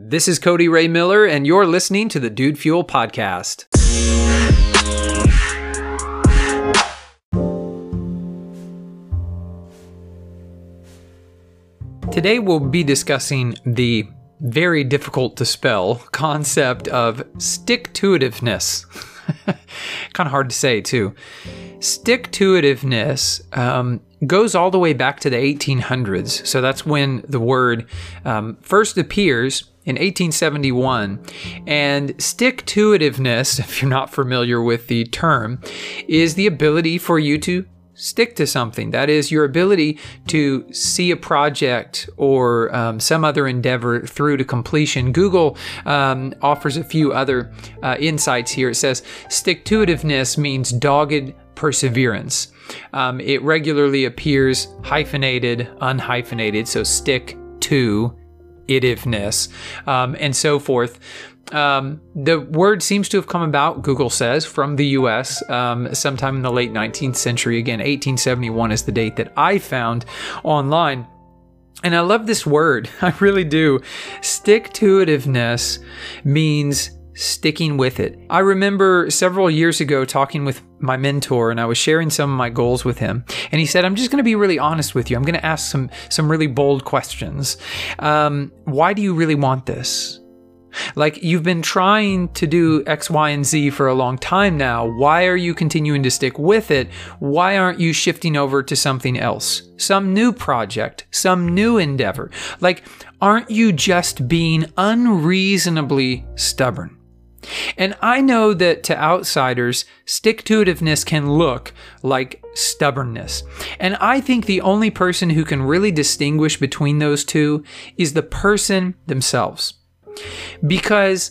This is Cody Ray Miller, and you're listening to the Dude Fuel Podcast. Today we'll be discussing the very difficult to spell concept of stick-to-itiveness. Kind of hard to say, too. Stick-to-itiveness goes all the way back to the 1800s. So that's when the word first appears. In 1871, and stick-to-itiveness, if you're not familiar with the term, is the ability for you to stick to something. That is, your ability to see a project or some other endeavor through to completion. Google offers a few other insights here. It says, stick-to-itiveness means dogged perseverance. It regularly appears hyphenated, unhyphenated, so stick-to-itiveness and so forth. The word seems to have come about, Google says, from the US sometime in the late 19th century. Again, 1871 is the date that I found online. And I love this word. I really do. Stick-to-itiveness means sticking with it. I remember several years ago talking with my mentor, and I was sharing some of my goals with him. And he said, I'm just going to be really honest with you. I'm going to ask some really bold questions. Why do you really want this? Like, you've been trying to do X, Y, and Z for a long time now. Why are you continuing to stick with it? Why aren't you shifting over to something else? Some new project, some new endeavor. Like, aren't you just being unreasonably stubborn? And I know that to outsiders, stick-to-itiveness can look like stubbornness. And I think the only person who can really distinguish between those two is the person themselves. Because,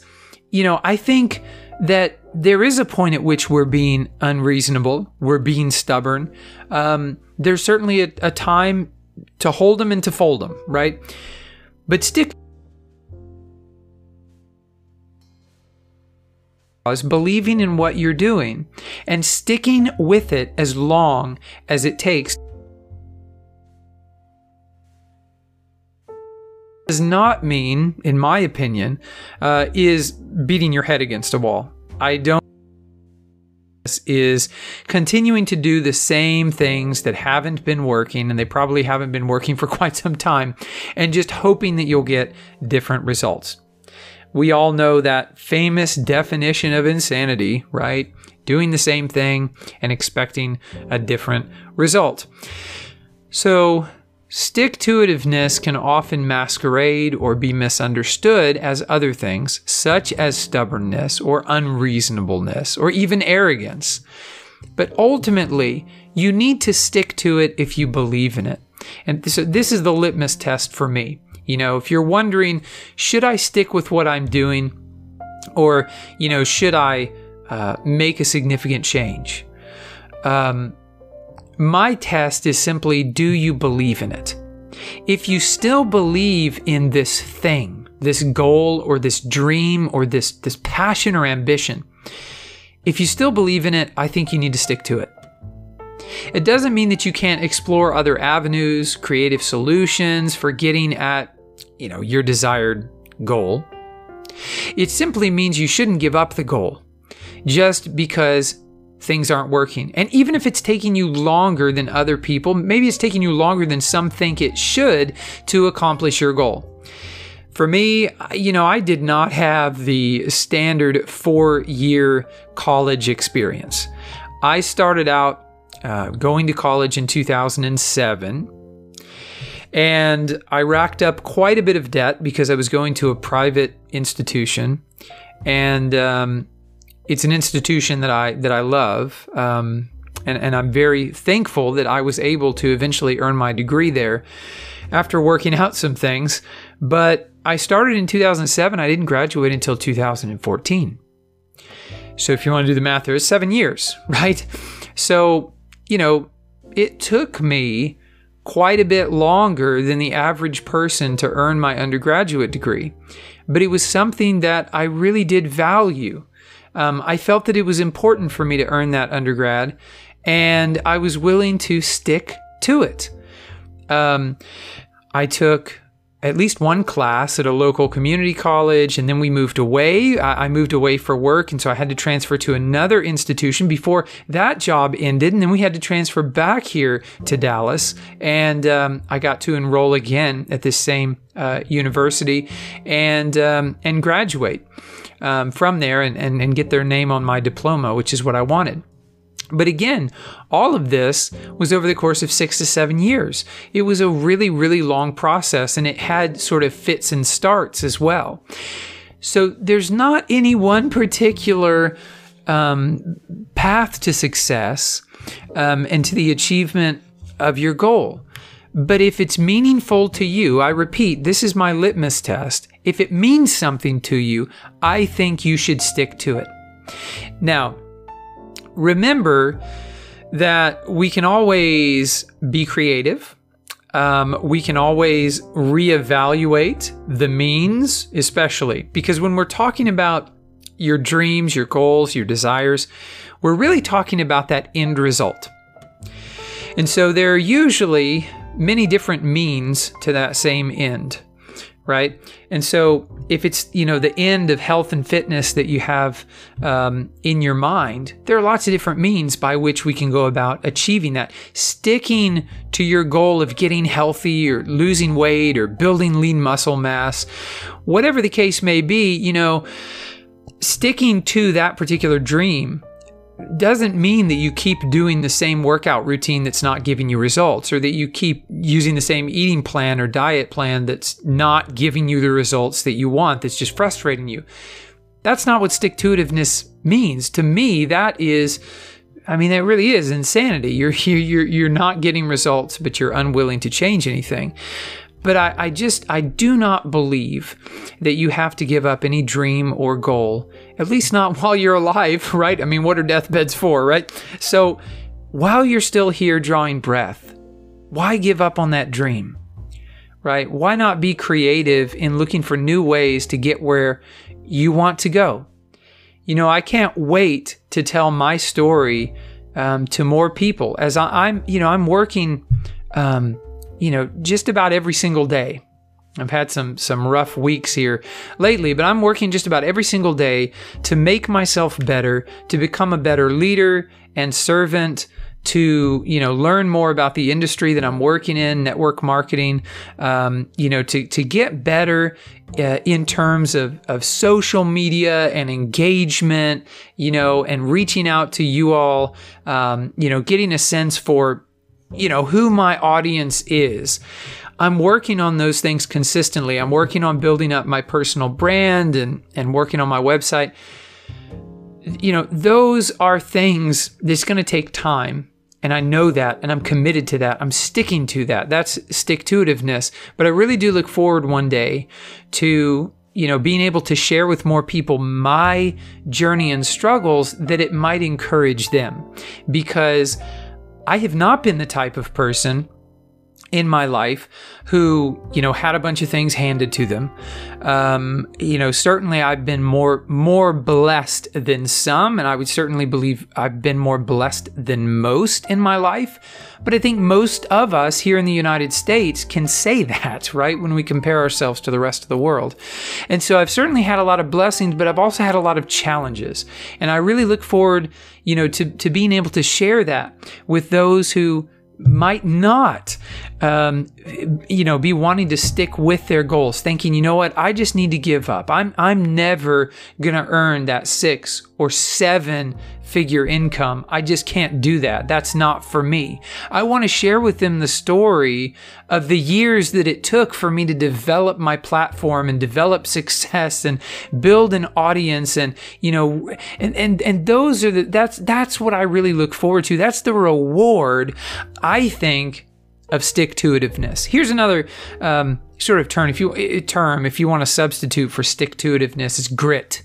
you know, I think that there is a point at which we're being unreasonable, we're being stubborn. There's certainly a time to hold them and to fold them, right? But believing in what you're doing and sticking with it as long as it takes does not mean, in my opinion, is beating your head against a wall. Is continuing to do the same things that haven't been working, and they probably haven't been working for quite some time, and just hoping that you'll get different results. We all know that famous definition of insanity, right? Doing the same thing and expecting a different result. So stick-to-itiveness can often masquerade or be misunderstood as other things, such as stubbornness or unreasonableness or even arrogance. But ultimately, you need to stick to it if you believe in it. And so this is the litmus test for me. You know, if you're wondering, should I stick with what I'm doing? Or, you know, should I make a significant change? My test is simply, do you believe in it? If you still believe in this thing, this goal or this dream or this passion or ambition, if you still believe in it, I think you need to stick to it. It doesn't mean that you can't explore other avenues, creative solutions for getting at, you know, your desired goal. It simply means you shouldn't give up the goal just because things aren't working. And even if it's taking you longer than other people, maybe it's taking you longer than some think it should to accomplish your goal. For me, you know, I did not have the standard 4-year college experience. I started out going to college in 2007, and I racked up quite a bit of debt because I was going to a private institution, and it's an institution that I love, and I'm very thankful that I was able to eventually earn my degree there after working out some things. But I started in 2007. I didn't graduate until 2014. So if you want to do the math, there is 7 years, right? So, you know, it took me quite a bit longer than the average person to earn my undergraduate degree, but it was something that I really did value. I felt that it was important for me to earn that undergrad, and I was willing to stick to it. I took at least one class at a local community college, and then we moved away. I moved away for work, and so I had to transfer to another institution before that job ended, and then we had to transfer back here to Dallas, and I got to enroll again at this same university and graduate from there and get their name on my diploma, which is what I wanted. But again, all of this was over the course of 6 to 7 years. It was a really, really long process, and it had sort of fits and starts as well. So there's not any one particular path to success and to the achievement of your goal. But if it's meaningful to you, I repeat, this is my litmus test. If it means something to you, I think you should stick to it. Now, remember that we can always be creative. We can always reevaluate the means, especially because when we're talking about your dreams, your goals, your desires, we're really talking about that end result. And so there are usually many different means to that same end, right? And so if it's, you know, the end of health and fitness that you have in your mind, there are lots of different means by which we can go about achieving that. Sticking to your goal of getting healthy or losing weight or building lean muscle mass, whatever the case may be, you know, sticking to that particular dream doesn't mean that you keep doing the same workout routine that's not giving you results, or that you keep using the same eating plan or diet plan that's not giving you the results that you want, that's just frustrating you. That's not what stick-to-itiveness means. To me, that is, I mean, that really is insanity. You're not getting results, but you're unwilling to change anything. But I do not believe that you have to give up any dream or goal, at least not while you're alive, right? I mean, what are deathbeds for, right? So while you're still here drawing breath, why give up on that dream, right? Why not be creative in looking for new ways to get where you want to go? You know, I can't wait to tell my story to more people as I'm working you know, just about every single day. I've had some rough weeks here lately, but I'm working just about every single day to make myself better, to become a better leader and servant, to, you know, learn more about the industry that I'm working in, network marketing, you know, to get better in terms of social media and engagement, you know, and reaching out to you all, you know, getting a sense for, you know, who my audience is. I'm working on those things consistently. I'm working on building up my personal brand and working on my website. You know, those are things that's going to take time. And I know that, and I'm committed to that. I'm sticking to that. That's stick-to-itiveness. But I really do look forward one day to, you know, being able to share with more people my journey and struggles, that it might encourage them, because I have not been the type of person in my life who, you know, had a bunch of things handed to them. You know, certainly I've been more blessed than some, and I would certainly believe I've been more blessed than most in my life. But I think most of us here in the United States can say that, right, when we compare ourselves to the rest of the world. And so I've certainly had a lot of blessings, but I've also had a lot of challenges. And I really look forward, you know, to being able to share that with those who might not, you know, be wanting to stick with their goals, thinking, you know what, I just need to give up. I'm never going to earn that 6 or 7 figure income. I just can't do that. That's not for me. I want to share with them the story of the years that it took for me to develop my platform and develop success and build an audience. And, you know, and those are that's what I really look forward to. That's the reward, I think, of stick-to-itiveness. Here's another sort of term if you want to substitute for stick-to-itiveness is grit.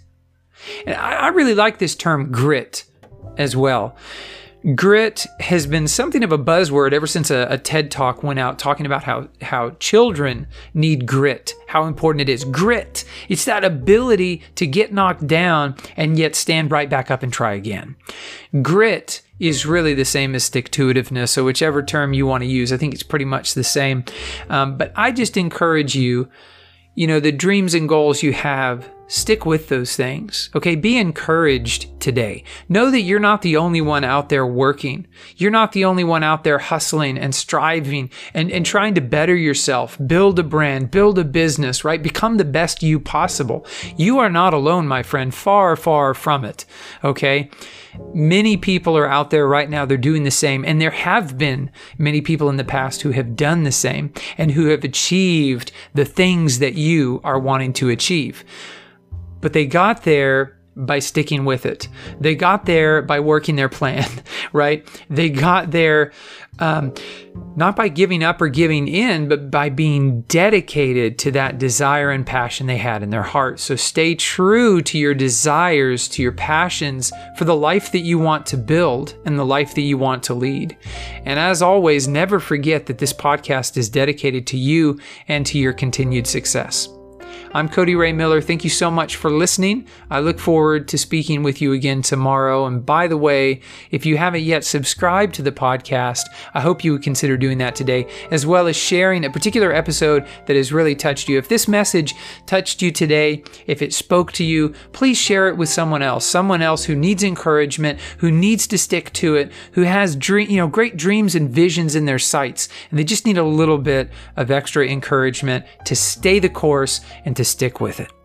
And I really like this term grit as well. Grit has been something of a buzzword ever since a TED Talk went out talking about how children need grit, how important it is. Grit, it's that ability to get knocked down and yet stand right back up and try again. Grit is really the same as stick-to-itiveness. So whichever term you want to use, I think it's pretty much the same. But I just encourage you, you know, the dreams and goals you have, stick with those things, okay? Be encouraged today. Know that you're not the only one out there working. You're not the only one out there hustling and striving and trying to better yourself, build a brand, build a business, right? Become the best you possible. You are not alone, my friend. Far, far from it, okay? Many people are out there right now, they're doing the same, and there have been many people in the past who have done the same and who have achieved the things that you are wanting to achieve. But they got there by sticking with it. They got there by working their plan, right? They got there not by giving up or giving in, but by being dedicated to that desire and passion they had in their heart. So stay true to your desires, to your passions for the life that you want to build and the life that you want to lead. And as always, never forget that this podcast is dedicated to you and to your continued success. I'm Cody Ray Miller. Thank you so much for listening. I look forward to speaking with you again tomorrow. And by the way, if you haven't yet subscribed to the podcast, I hope you would consider doing that today, as well as sharing a particular episode that has really touched you. If this message touched you today, if it spoke to you, please share it with someone else who needs encouragement, who needs to stick to it, who has great dreams and visions in their sights, and they just need a little bit of extra encouragement to stay the course and to stick with it.